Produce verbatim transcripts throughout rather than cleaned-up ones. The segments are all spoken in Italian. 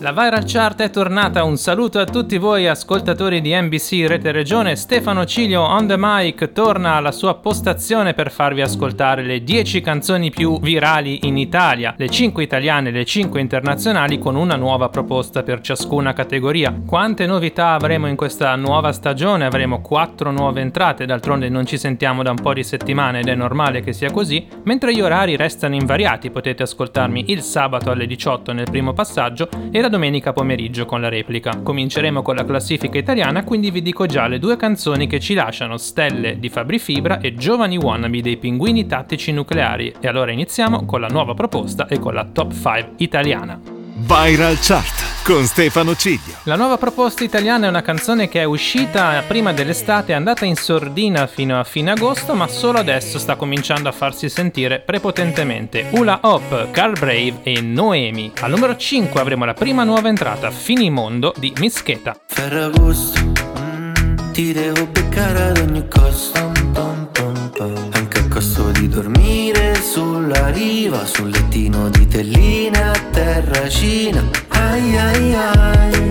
La Viral Chart è tornata, un saluto a tutti voi ascoltatori di N B C Rete Regione. Stefano Cilio on the mic torna alla sua postazione per farvi ascoltare le dieci canzoni più virali in Italia, le cinque italiane e le cinque internazionali, con una nuova proposta per ciascuna categoria. Quante novità avremo in questa nuova stagione? Avremo quattro nuove entrate, d'altronde non ci sentiamo da un po' di settimane ed è normale che sia così, mentre gli orari restano invariati, potete ascoltarmi il sabato alle diciotto nel primo passaggio e la domenica pomeriggio con la replica. Cominceremo con la classifica italiana, quindi vi dico già le due canzoni che ci lasciano: Stelle di Fabri Fibra e Giovani Wannabe dei Pinguini Tattici Nucleari. E allora iniziamo con la nuova proposta e con la top cinque italiana. Viral Chart con Stefano Ciglio. La nuova proposta italiana è una canzone che è uscita prima dell'estate, è andata in sordina fino a fine agosto, ma solo adesso sta cominciando a farsi sentire prepotentemente. Hula Hoop, Carl Brave e Noemi. Al numero cinque avremo la prima nuova entrata, Finimondo di Misqueta. Ferragosto, mm, ti devo peccare ad ogni costo, pom, pom, pom. Anche a costo di dormire sulla riva, sul lettino di telline a terracina. Ai ai ai,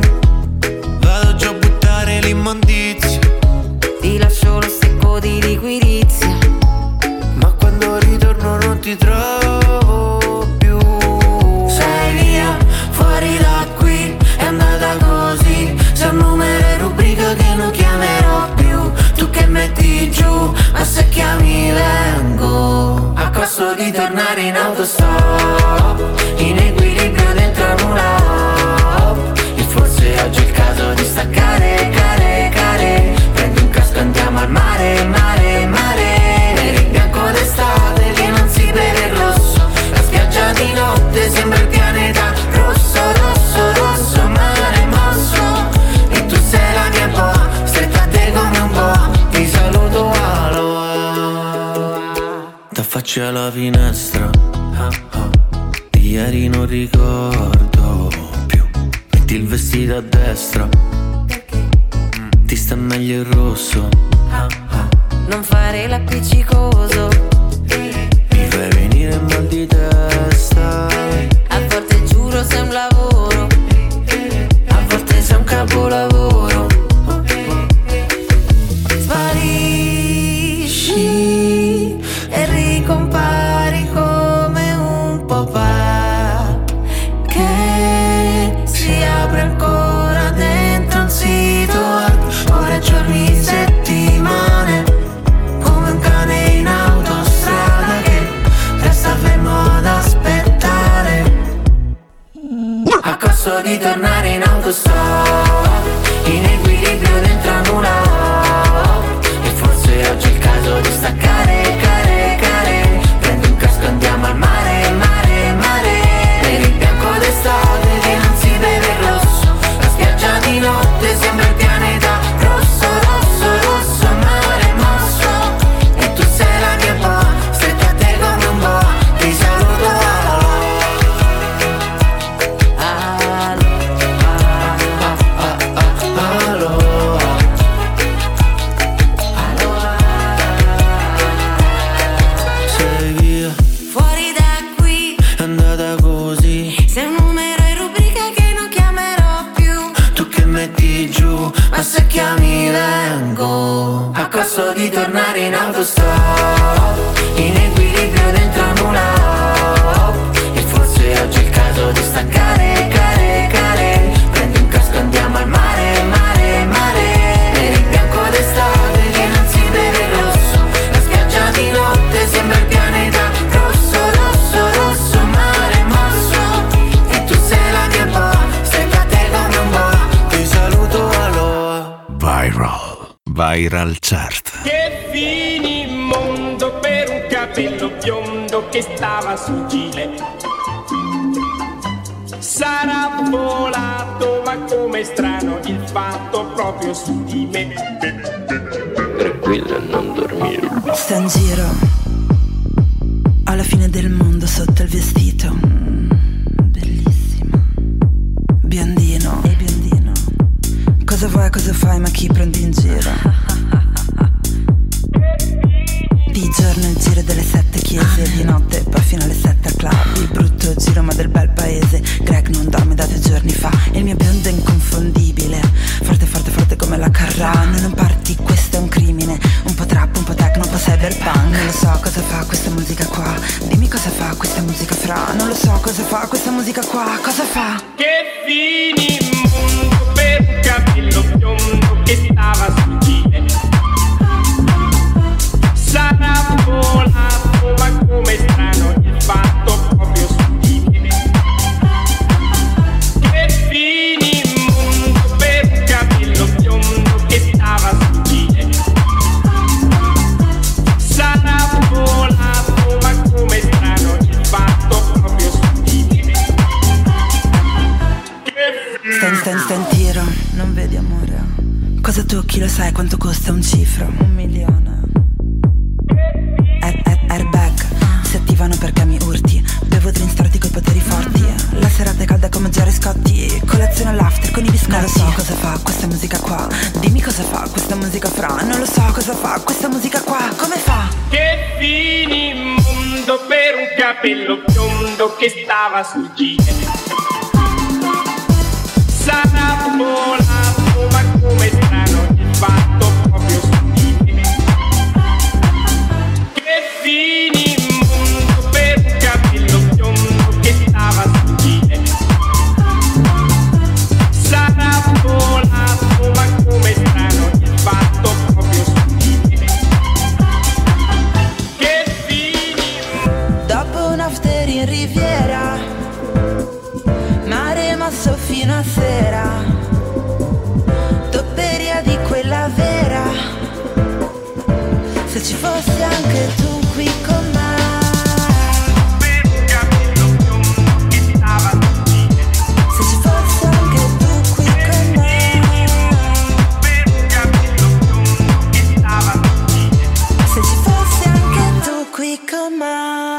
vado già a buttare l'immondizia, ti lascio lo secco di liquidizia, ma quando ritorno non ti trovo più. Sei via, fuori da qui, è andata così, c'è un numero e rubrica che non chiamerò più. Tu che metti giù, ma se chiami vengo, a costo di tornare in autostop, in equilibrio dentro una hop. E forse oggi è il caso di staccare, care, care. Prendi un casco e andiamo al mare, mare, mare. Per il bianco d'estate che non si vede il rosso, la spiaggia di notte sembra il pianeta rosso, rosso, rosso, mare mosso. E tu sei la mia boa, stretta a te come un boa, ti saluto aloha. T'affacci alla finestra, di ieri non ricordo più. Metti il vestito a destra, ti sta meglio il rosso. Non fare l'appiccicoso, mi fai venire mal di testa. A volte giuro sei un lavoro, a volte sei un capolavoro. Sparisci e ricompari come un papà che si apre ancora dentro un sito art. Ore, giorni, settimane, come un cane in autostrada che resta fermo ad aspettare, a costo di tornare in autostop, in equilibrio dentro a nulla. E forse oggi è il caso di staccare, care, care. Prendi un casco e andiamo al mare, mare, mare. Per il bianco d'estate che non si vede il rosso, la spiaggia di notte sembra il pianeta rosso, rosso, rosso, mare mosso. E tu sei la mia boa, stretta a te come un boa, ti saluto aloha. Aloha, aloha, aloha. Sei via, fuori da qui, è andata così, sei un numero e rubrica che non chiamerò più. Tu che metti giù, ma se chiami vengo, a costo di tornare in autostop, in equilibrio dentro a nulla. E forse oggi è il caso di staccare, care, care. Prendi un casco e andiamo al mare, mare, mare. Per il bianco d'estate che non si vede il rosso, la spiaggia di notte sembra il pianeta rosso, rosso, rosso, mare mosso. E tu sei la mia boa, stretta a te come un boa, ti saluto aloha. Viral. Viral Chart. Che finimondo per un capello biondo che stava su Gilet. sarà volato, ma com'è strano il fatto proprio su di me. Tranquilla, non dormire. Sta in giro, alla fine del mondo sotto il vestito. Mm, bellissima. Biondino, e biondino. Cosa vuoi, cosa fai, ma chi prendi in giro? Di giorno il giro delle sette chiese, di notte poi fino alle sette al club. Il brutto giro ma del bel paese, Greg non dorme da due giorni fa. E il mio biondo è inconfondibile, forte forte forte come la Carrà. Non parti, questo è un crimine, un po' trap, un po' techno, un po' cyberpunk. Non lo so cosa fa questa musica qua, dimmi cosa fa questa musica fra. Non lo so cosa fa questa musica qua, cosa fa? Che fini in mondo per capirlo biondo che stava su di me. Sarà volato, ma com'è strano il fatto proprio su di me. Che fini il mondo per capirlo biondo che stava su di me. Sarà volato, ma com'è strano il fatto proprio su di me. Che stan, stan, stan tiro, non vedi amore. Cosa tocchi lo sai quanto costa un cifro? Un milione. Airbag, si attivano perché mi urti. Bevo drink storti coi poteri forti. La serata è calda come Jerry Scotti. Colazione all'after con i biscotti. Non lo so cosa fa questa musica qua, dimmi cosa fa questa musica fra. Non lo so cosa fa questa musica qua, come fa? Che fini il mondo per un capello biondo che stava su G. Sarà volato, ma come strano il fatto proprio su. Fini il mondo per un capello biondo che stava su di me. Sarà volato, ma com'è strano il fatto proprio su di me. Che fini. Dopo un after in Riviera, mare mosso fino a sera, topperia di quella vera. Se ci fossi anche tu qui con me. Per un capello biondo che stava su di me. Se ci fossi anche tu qui con me. Per un capello biondo che stava su di me. Se ci fossi anche tu qui con me.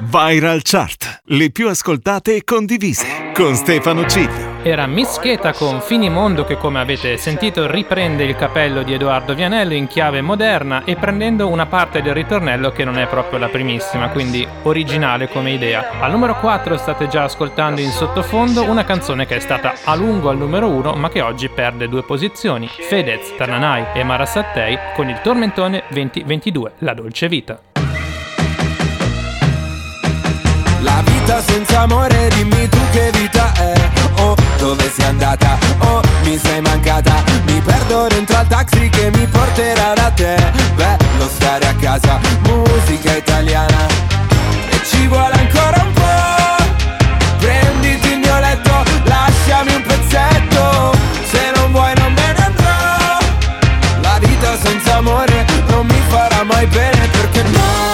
Viral Chart, le più ascoltate e condivise con Stefano Ciglio. Era Misqueta con Finimondo che, come avete sentito, riprende il capello di Edoardo Vianello in chiave moderna e prendendo una parte del ritornello che non è proprio la primissima, quindi originale come idea. Al numero quattro state già ascoltando in sottofondo una canzone che è stata a lungo al numero uno ma che oggi perde due posizioni. Fedez, Tananai e Mara Sattei con il tormentone venti ventidue, La dolce vita. La vita senza amore, dimmi tu che vita è. Oh, dove sei andata? Oh, mi sei mancata. Mi perdo dentro al taxi che mi porterà da te. Bello stare a casa, musica italiana. E ci vuole ancora un po'. Prenditi il mio letto, lasciami un pezzetto. Se non vuoi non me ne andrò. La vita senza amore non mi farà mai bene perché no.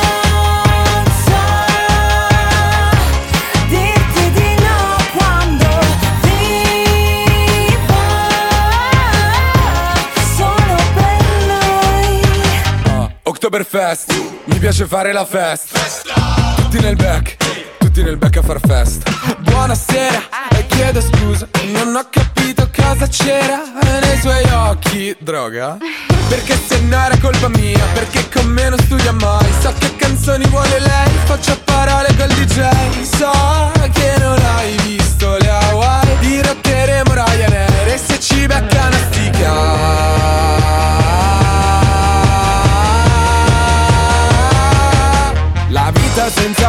Oktoberfest, mi piace fare la festa. Tutti nel back, tutti nel back a far festa. Buonasera, e chiedo scusa, non ho capito cosa c'era nei suoi occhi. Droga? Perché se no era colpa mia, perché con me non studia mai. So che canzoni vuole lei, faccio parole col di jay. So che non hai visto le Hawaii, dirotteremo Ryanair e se ci becca una stica. Senza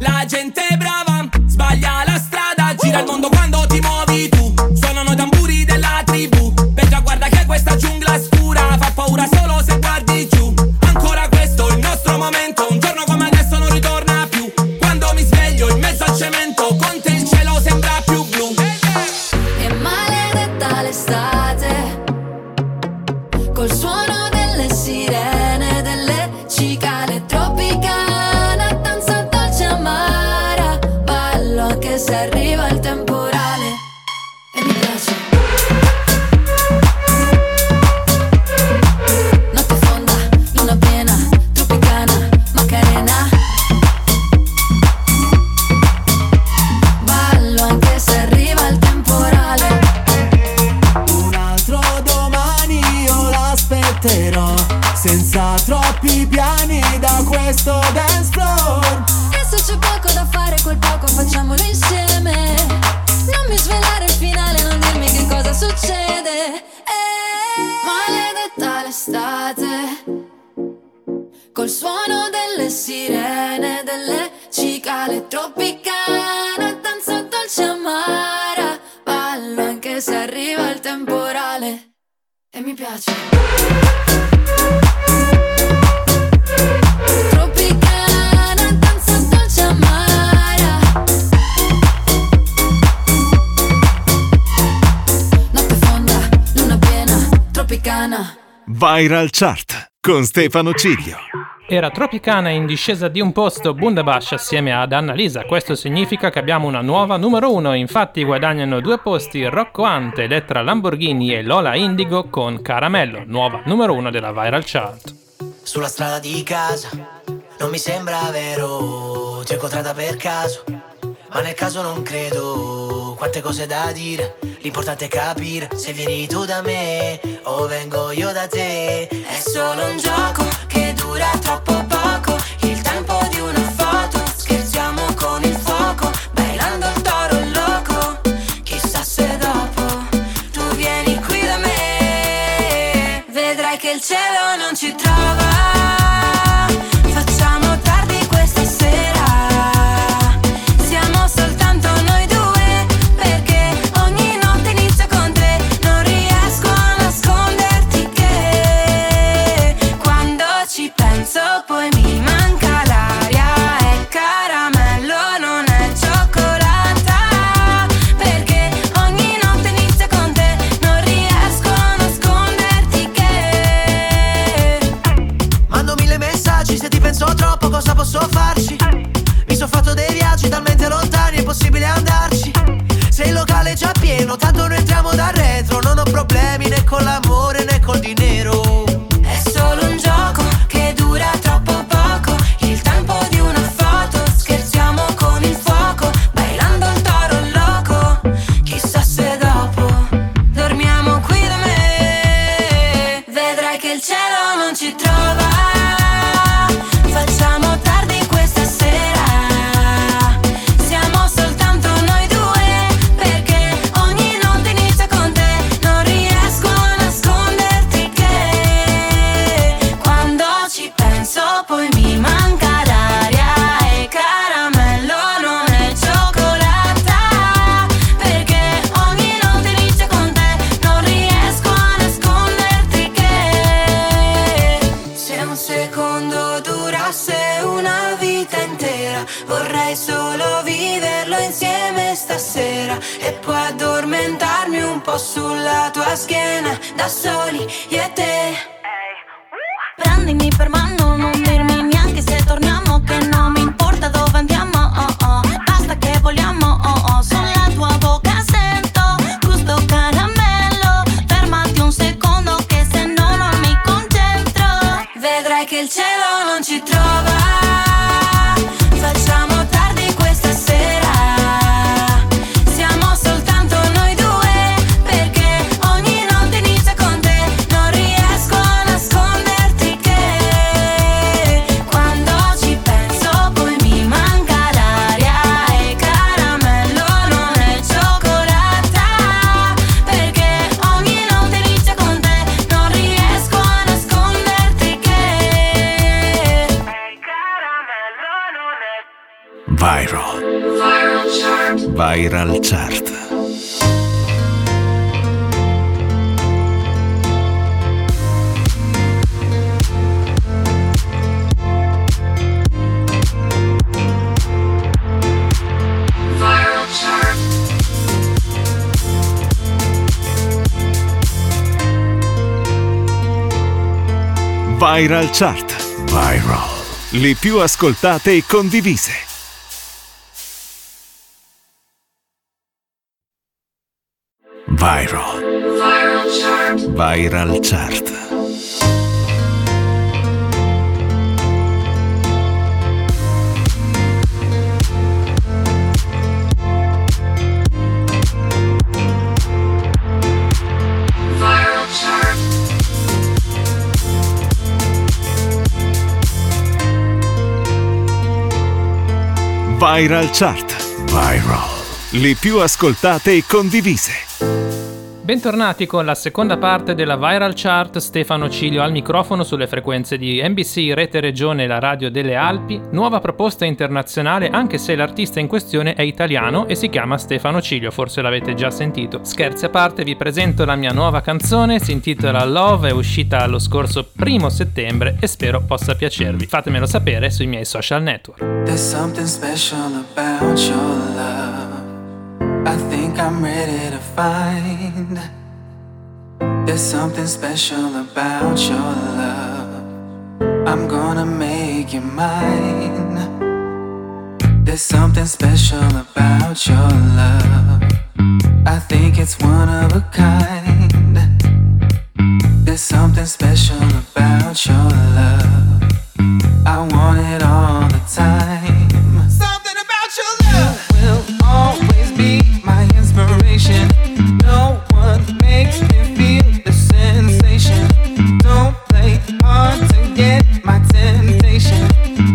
la gente è brava, sbaglia la strada, gira il mondo quando ti muovi tu, suonano i tamburi della tribù, beh già guarda che questa giungla scura fa paura solo se guardi giù, ancora questo il nostro momento, un giorno come adesso non ritorna più, quando mi sveglio in mezzo al cemento, con te il cielo sembra più blu. E maledetta l'estate, col suono delle sirene, delle città. il temporale e mi piace. Notte fonda, luna piena, tropicana, Macarena. Ballo anche se arriva il temporale. Un altro domani io l'aspetterò, senza troppi piani da questo dance floor. E se c'è poco da fare, quel poco facciamolo insieme. Non mi svelare il finale, non dirmi che cosa succede. Eh, maledetta l'estate, col suono delle sirene, delle cicale tropicane, danza dolce amara. Ballo anche se arriva il temporale e mi piace. Viral Chart con Stefano Ciglio. Era Tropicana in discesa di un posto Bundabash assieme ad Annalisa. Questo significa che abbiamo una nuova numero uno. Infatti guadagnano due posti Rocco Hunt, Elettra Lamborghini e Lola Indigo con Caramello, nuova numero uno della Viral Chart. Sulla strada di casa non mi sembra vero, ti ho incontrata per caso, ma nel caso non credo. Quante cose da dire, l'importante è capire se vieni tu da me o vengo io da te. È solo un gioco che dura troppo poco, il tempo di una foto, scherziamo con il fuoco, bailando il toro loco. Chissà se dopo tu vieni qui da me, vedrai che il cielo non ci trova. Facciamo tardi questa sera, siamo soltanto noi due. Poi mi manca l'aria e caramello non è cioccolata, perché ogni notte inizia con te, non riesco a nasconderti che mando mille messaggi, se ti penso troppo cosa posso farci? Mi sono fatto dei viaggi talmente lontani, è possibile andarci? Se il locale è già pieno, tanto noi entriamo da retro, non ho problemi né con l'amore né col dinero. È solo un gioco che dura troppo poco, il tempo di una foto, scherziamo con il fuoco, bailando il toro loco. Chissà se dopo dormiamo qui da me, vedrai che il cielo non ci trova. Facciamo tardi questa sera, siamo soltanto noi due, perché ogni notte inizia con te, non riesco a nasconderti che quando ci penso poi mi manca l'aria e caramello non è cioccolata, perché ogni notte inizia con te, non riesco a nasconderti che se un secondo durasse una vita intera, vorrei solo viverlo insieme stasera e poi addormentarmi un po' sulla tua schiena, da soli io e te. Prendimi per mano, non dirmi neanche se torniamo, che non mi importa dove andiamo, oh oh, basta che vogliamo, oh oh, sulla tua bocca sento gusto caramello, fermati un secondo che se no non mi concentro, vedrai che il cielo non ci trova, facciamo tardi questa sera. Viral. Viral Chart. Viral Chart. Viral Chart. Viral Chart. Viral. Le più ascoltate e condivise. Viral. Viral Chart. Viral Chart. Viral Chart. Viral. Le più ascoltate e condivise. Bentornati con la seconda parte della Viral Chart. Stefano Cilio al microfono sulle frequenze di N B C Rete Regione, la radio delle Alpi. Nuova proposta internazionale, anche se l'artista in questione è italiano e si chiama Stefano Cilio, forse l'avete già sentito. Scherzi a parte, vi presento la mia nuova canzone, si intitola Love, è uscita lo scorso primo settembre e spero possa piacervi. Fatemelo sapere sui miei social network. There's something special about your love. I think I'm ready to find. There's something special about your love. I'm gonna make you mine. There's something special about your love. I think it's one of a kind. There's something special about your love. I want it all the time. Something about your love will always be my inspiration. No one makes me feel the sensation. Don't play hard to get my temptation.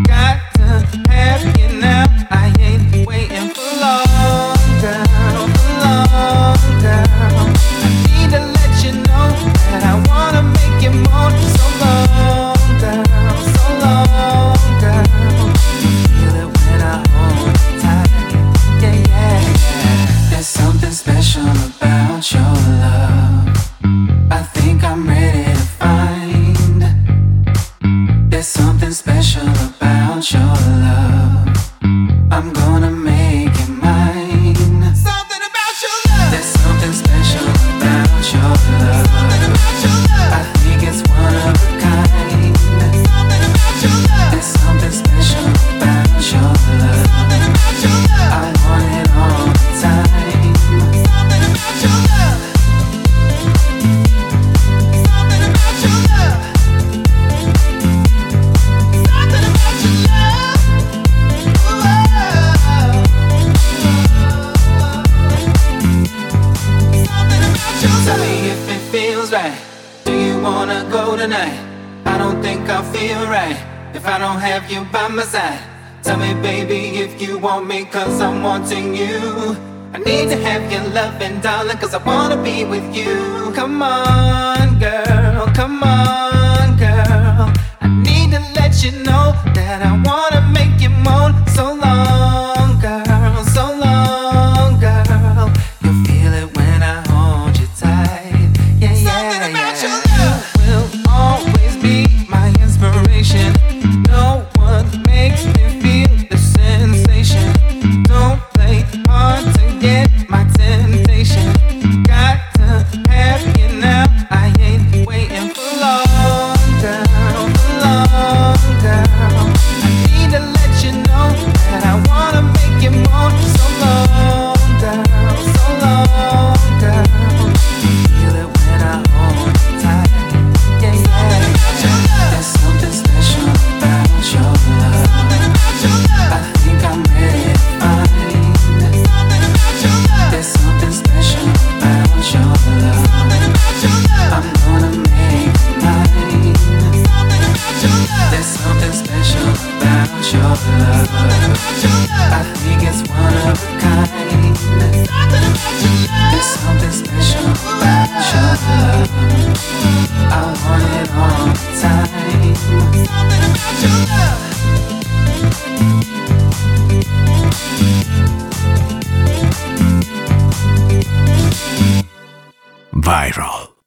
Got to have you now, I ain't waiting for long, girl, for long, girl. I need to let you know that I wanna make you more. So long, girl, so long.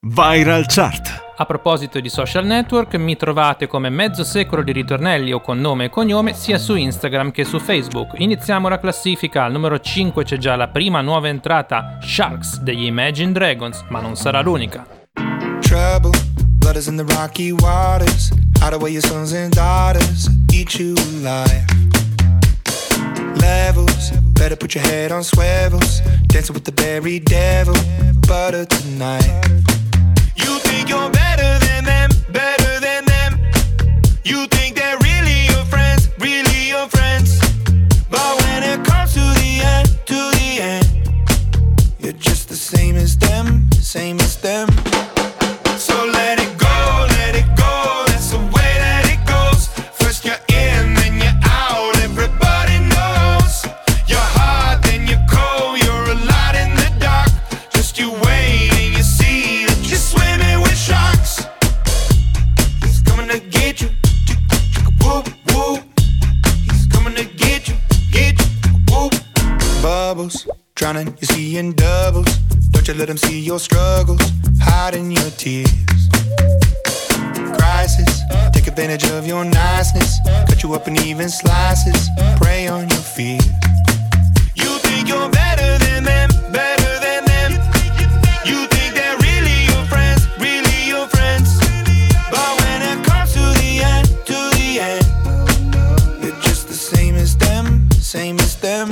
Viral Chart. A proposito di social network, mi trovate come mezzo secolo di ritornelli o con nome e cognome sia su Instagram che su Facebook. Iniziamo la classifica, al numero cinque c'è già la prima nuova entrata, Sharks degli Imagine Dragons, ma non sarà l'unica. Trouble, blood is in the rocky waters, out away your sons and daughters, eat you alive. Levels, better put your head on swivels, dancing with the buried devil. butter tonight. You think you're better than them, better than them. You think they're really your friends, really your friends. But when it comes to the end, to the end, you're just the same as them, same as them. So let it go, let it go, that's the way that it goes. First you're in, then you're out, everybody knows. You're hot, then you're cold, you're a lot in the dark. Just you wait and you see that you're swimming with sharks. He's coming to get you, whoop whoop. He's coming to get you, get you, whoop. Bubbles, drowning, you're seeing doubles. Don't you let them see your struggles, hiding your tears. Crisis, take advantage of your niceness, cut you up in even slices, prey on your fears. You think you're better than them, better than them. You think they're really your friends, really your friends. But when it comes to the end, to the end, you're just the same as them, same as them.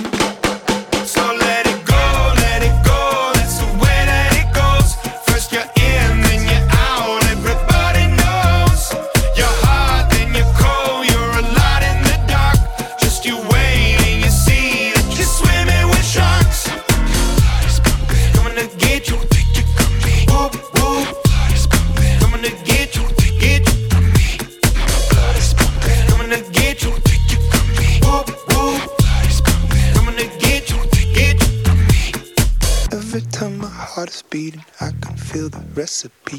So let it go, let it go, that's the way that it goes. First you're in, then you're out, everybody knows. You're hot, then you're cold, you're a lot in the dark. Just you wait and you see that you're swimming with sharks. Coming to get you, whoop, whoop. Coming to get you, get you from me. Coming to get you, whoop, whoop. Coming to get you, get you from me. Every time my heart is beating, I can feel the recipe.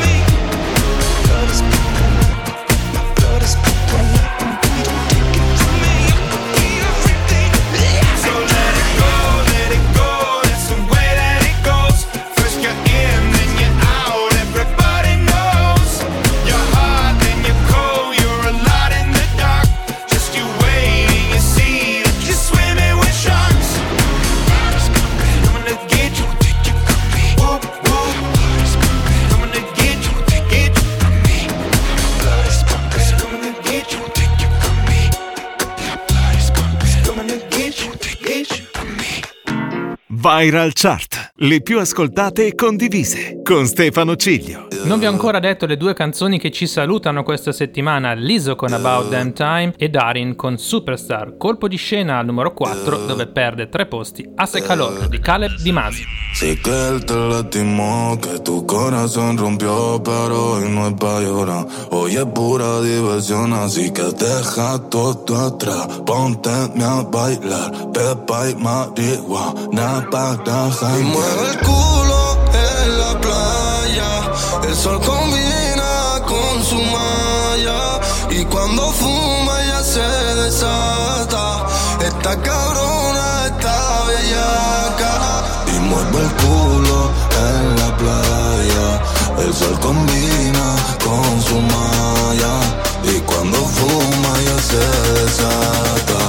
me. My blood is pumping. My blood is pumping. Don't take it from me. I could be everything, So everything. let it go, let it go, that's the way that it goes. First you're in, then you're out, everybody knows. You're hot, then you're cold, you're a lot in the dark. Just you wait and you see that you're swimming with sharks. Coming to get you, whoop, whoop. Coming to get you, get you from me. Coming to get you, get you from me. Coming to get you, get you from me. Viral Chart, le più ascoltate e condivise con Stefano Ciglio. Non vi ho ancora detto le due canzoni che ci salutano questa settimana: Lizzo con About Damn Time e Darin con Superstar. Colpo di scena al numero quattro, dove perde tre posti a Secalor di Caleb Di Masi. Sí que él te lastimó, que tu corazón rompió, pero hoy no es pa' llorar, hoy es pura diversión, así que deja todo atrás, ponte a bailar, pepa y marihuana para janguear. Y mueve el culo en la playa, el sol combina con su malla, y cuando fuma ella se desata, esta cabrona está bellaca. Y mueve el culo en la playa, el sol combina con su malla, y cuando fuma ella se desata,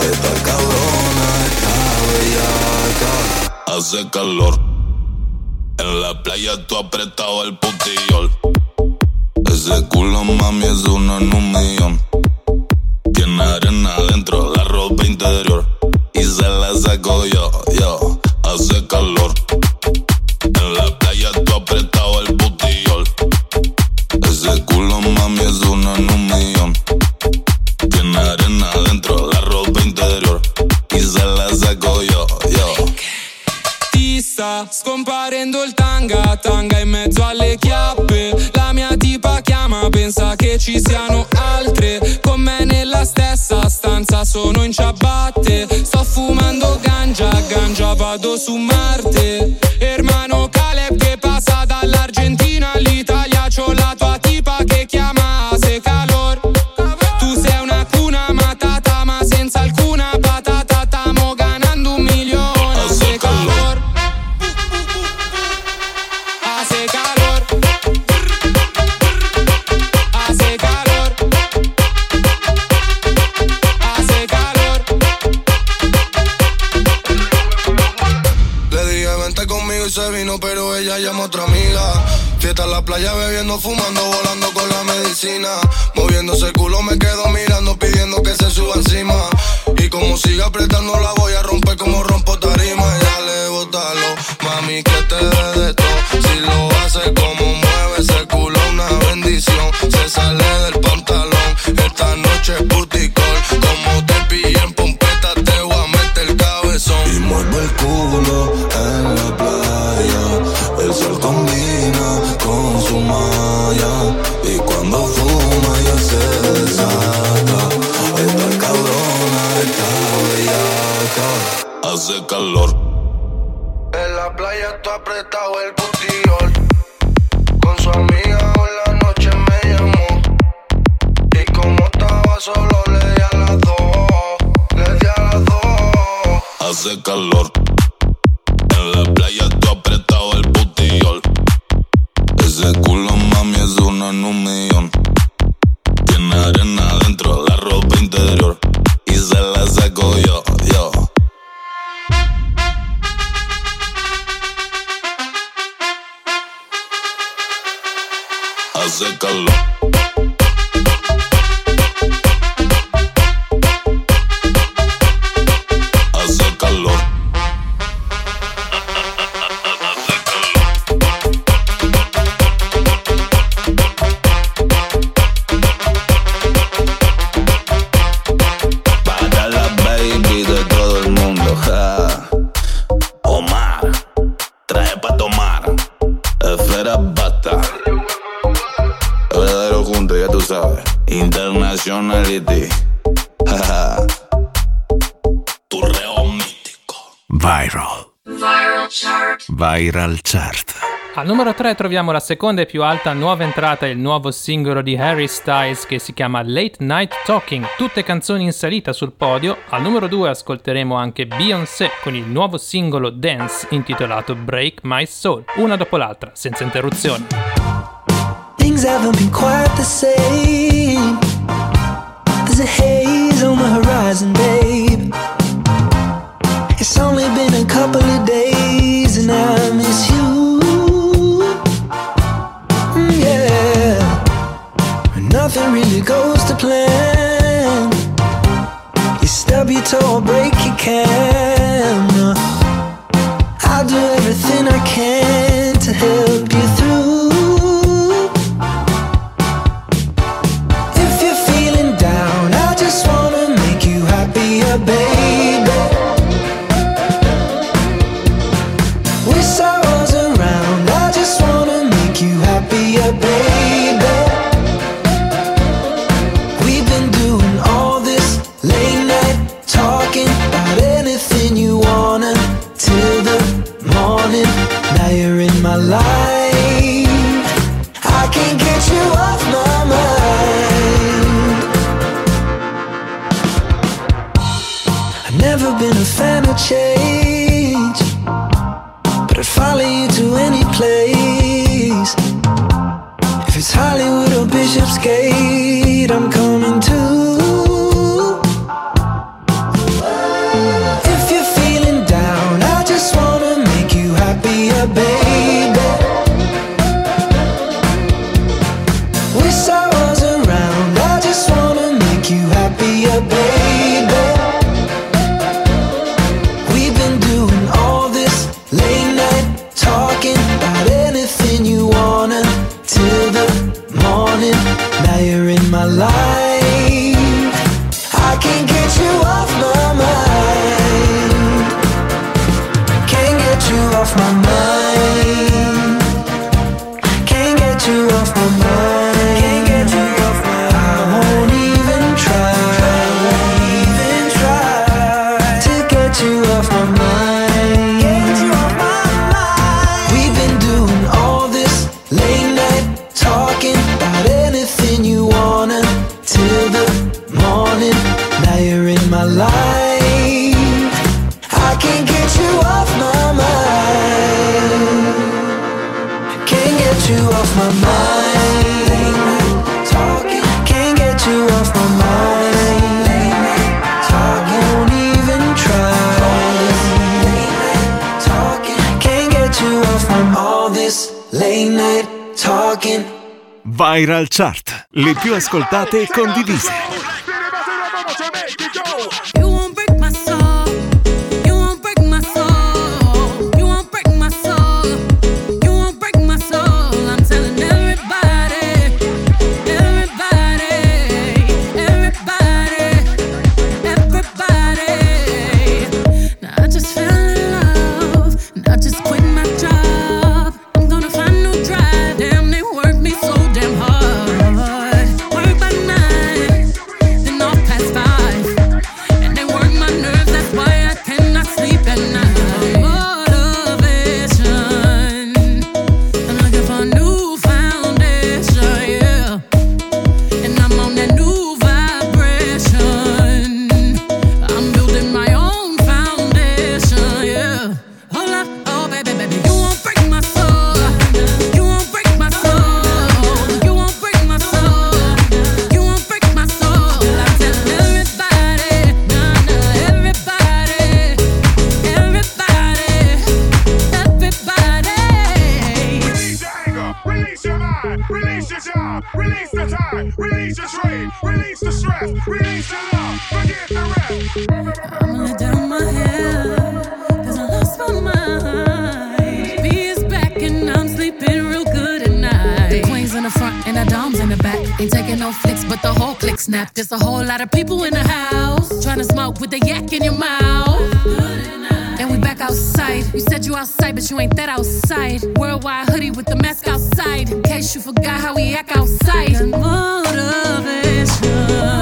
esta cabrona está bellaca. Hace calor en la playa, tú apretado el putillol. Ese culo, mami, es uno en un millón. Tiene arena dentro la ropa interior, y se la saco yo, yo. Hace calor en la playa, tú apretado el putillol. Ese culo, mami, es uno en un millón. Tiene arena dentro la ropa interior, y se la saco yo, yo. Ti sta scomparendo il tanga, tanga in mezzo alle chiappe. La mia tipa chiama, pensa che ci siano altre con me nella stessa stanza, sono in ciabatte. Sto fumando ganja, ganja vado su Marte. Hermano Caleb che passa dall'Argentina all'Italia, c'ho la tua tipa che chiama se calor. Tu sei una cuna matata ma senza alcuna patata, tamo ganando un milione. Se calor, hace calor, hace calor, hace calor, y se vino, pero ella llama a otra amiga. Fiesta en la playa, bebiendo, fumando, volando con la medicina. Moviéndose el culo, me quedo mirando, pidiendo que se suba encima. Y como siga apretando, la voy a romper como rompo tarima. Ya le botalo, mami, que te dé de todo. Si lo hace como mueve ese culo, una bendición. Se sale del pantalón, esta noche es buticol. Como te pillé en Pompeta, te voy a meter el cabezón. Y muevo el culo en la playa, el sol combina con su malla. Y cuando fuma ya se desata, esta cabrona, esta bellaca. Hace calor en la playa, está apretado el buticol. Con su amiga en la noche me llamó, y como estaba solo le di a las dos, le di a las dos. Hace calor en la playa, tú apretado el butillol. Ese culo, mami, es una en un millón. Tiene arena dentro la ropa interior, y se la saco yo, yo. Hace calor. Hace calor. Para la baby de todo el mundo, ja. Omar trae pa' tomar. Esfera bata. Verdadero junto, ya tú sabes. Internationality. Turreo mitico. Viral. Viral chart. Viral chart. Al numero tre troviamo la seconda e più alta nuova entrata, il nuovo singolo di Harry Styles che si chiama Late Night Talking. Tutte canzoni in salita sul podio. Al numero due ascolteremo anche Beyoncé con il nuovo singolo Dance intitolato Break My Soul. Una dopo l'altra, senza interruzioni. Things haven't been quite the same. There's a haze on the horizon, babe. It's only been a couple of days and I miss you. Mm, yeah. Nothing really goes to plan. You stub your toe or break your camera. I'll do everything I can to help you through. Baby, wish I was around. I just wanna make you happier, baby. We've been doing all this late night talking about anything you wanna till the morning. Now you're in my life, I can't get you off my mind. Never been a fan of change, but I'd follow you to any place. If it's Hollywood or Bishop's Gate, I'm coming too. If you're feeling down, I just wanna make you happier, baby. Wish I was around, I just wanna make you happier, baby. My life, I can't get you off my mind. Can't get you off my mind. Can't get you off my mind. Can't get you off my mind. I won't even try. I won't even try to get you off my mind. Get you off my mind. We've been doing all this late night talking about anything you want. Till the morning, now you're in my life. I can't get you off my mind. Can't get you off my mind. Talking, can't get you off my mind. Talking, won't even try. Talking, can't get you off my mind. Late night talking. Viral chart, le più ascoltate e condivise. You won't break my soul. You won't break my soul. You won't break my soul. You won't break my soul. I'm telling everybody, everybody, everybody, everybody. Now I just fell in love, and I just quit my job. Snap, there's a whole lot of people in the house trying to smoke with the yak in your mouth. And we back outside. You said you outside, but you ain't that outside. Worldwide hoodie with the mask outside, in case you forgot how we act outside. The motivation.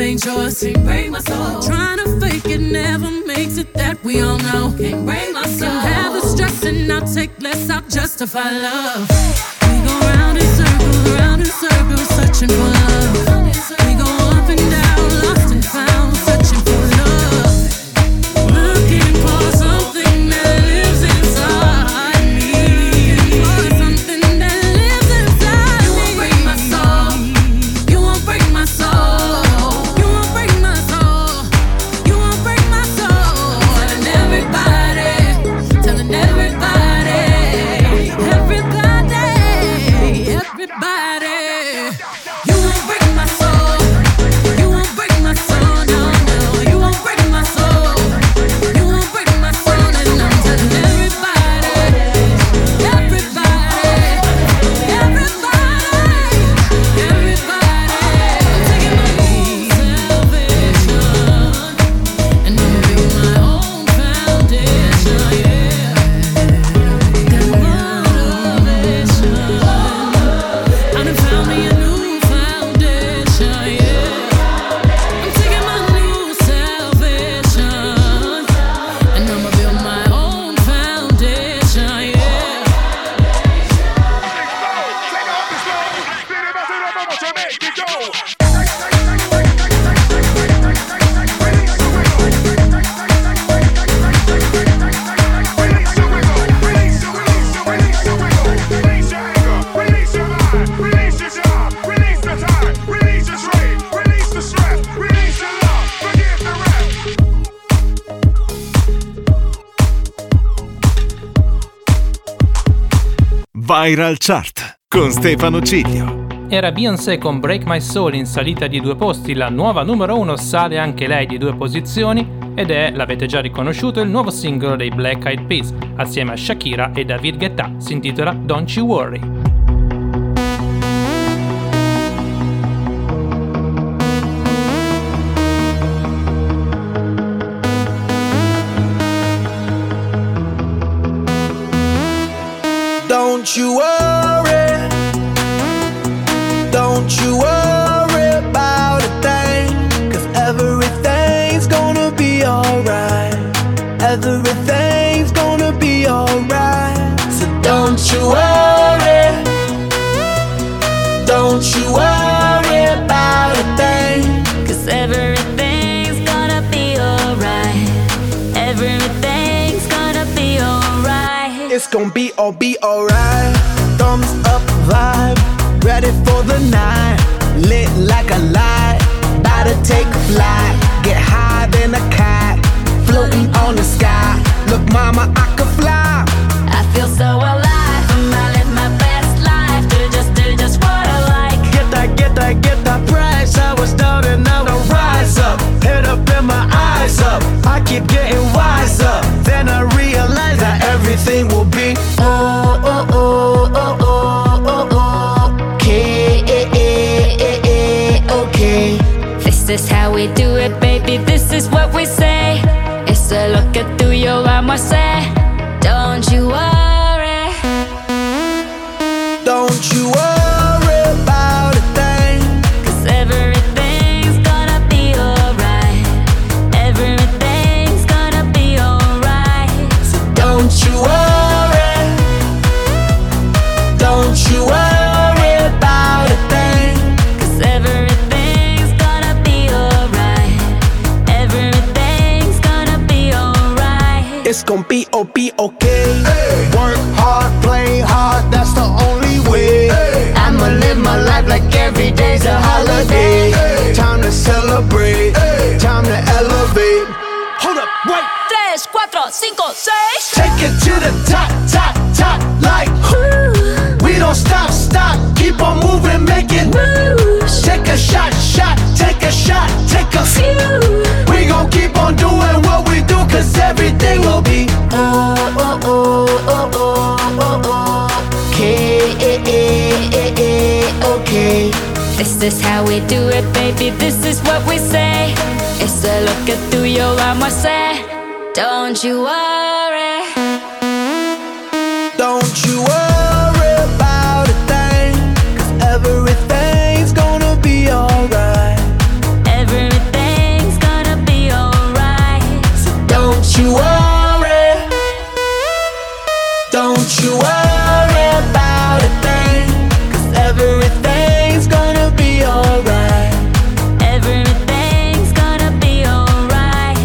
Ain't yours. Can't break my soul. Trying to fake it never makes it. That we all know. Can't break my soul. Can have the stress and I'll take less. I'll justify love. We go round in circles, round in circles, searching for love. We go up and down, lost and found, searching for love. Looking for something that lives inside me. For something that lives inside me. You won't break my soul. You won't break my soul. Viral Chart con Stefano Ciglio. Era Beyoncé con Break My Soul in salita di due posti, la nuova numero uno sale anche lei di due posizioni ed è, l'avete già riconosciuto, il nuovo singolo dei Black Eyed Peas assieme a Shakira e David Guetta, si intitola Don't You Worry. Don't you worry, don't you worry about a thing, 'cause every don't you worry about a thing, 'cause everything's gonna be alright. Everything's gonna be alright. It's gonna be all be alright. Thumbs up vibe, ready for the night. Lit like a light, about to take flight. Get high than a cat, floating on the sky. Look mama, I could fly. I feel so alive, I'm gonna live my best life. Do just, do just what I like. Get that, get that, get that price. I was down and now I rise up. Head up and my eyes up, I keep getting wiser. Then I realize that everything will be oh, oh, oh, oh, oh, oh, oh. Okay, eh, eh, eh, eh, okay. This is how we do it, baby, this is what we say. It's a look at through your arm, I say, don't you worry. Don't you worry about a thing, 'cause everything's gonna be alright. Everything's gonna be alright. So don't you worry. Don't you worry about a thing, 'cause everything's gonna be alright. Everything's gonna be alright. It's gonna be oh, be okay. Hey. Work hard, play hard, that's the only way. Hey. I'ma live my life like every day's a holiday. Hey. Time to celebrate, hey. Time to elevate. Hold up, wait. Tres, cuatro, cinco, seis. Take it to the top, top, top, like ooh. We don't stop, stop, keep on moving, make it ooh. Take a shot, shot, take a shot, take a few. We gon' keep on doing what we do, 'cause everything will be oh, oh, oh, oh, oh, oh, oh. Okay, eh, eh, eh, eh, okay. This is how we do it, baby, this is what we say. It's a look at through your arm, I say, don't you worry. Don't you worry about a thing, 'cause everything's gonna be alright. Everything's gonna be alright. So don't you worry. Don't you worry about a thing, 'cause everything's gonna be alright. Everything's gonna be alright.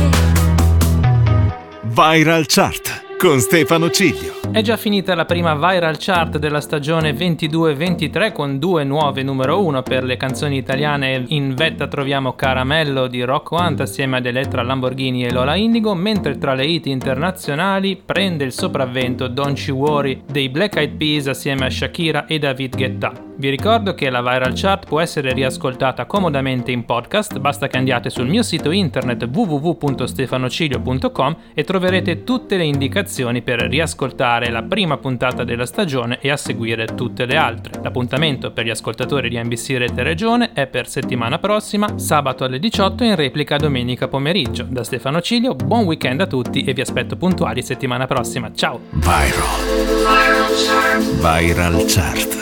Viral Chart con Stefano Ciglio. È già finita la prima viral chart della stagione ventidue ventitré con due nuove numero uno per le canzoni italiane. In vetta troviamo Caramello di Rocco Hunt assieme ad Elettra Lamborghini e Lola Indigo, mentre tra le hit internazionali prende il sopravvento Don't You Worry dei Black Eyed Peas assieme a Shakira e David Guetta. Vi ricordo che la viral chart può essere riascoltata comodamente in podcast, basta che andiate sul mio sito internet w w w punto stefanocilio punto com e troverete tutte le indicazioni per riascoltare la prima puntata della stagione e a seguire tutte le altre. L'appuntamento per gli ascoltatori di N B C Rete Regione è per settimana prossima, sabato alle diciotto e in replica domenica pomeriggio. Da Stefano Cilio, buon weekend a tutti e vi aspetto puntuali settimana prossima. Ciao! Viral. Viral chart.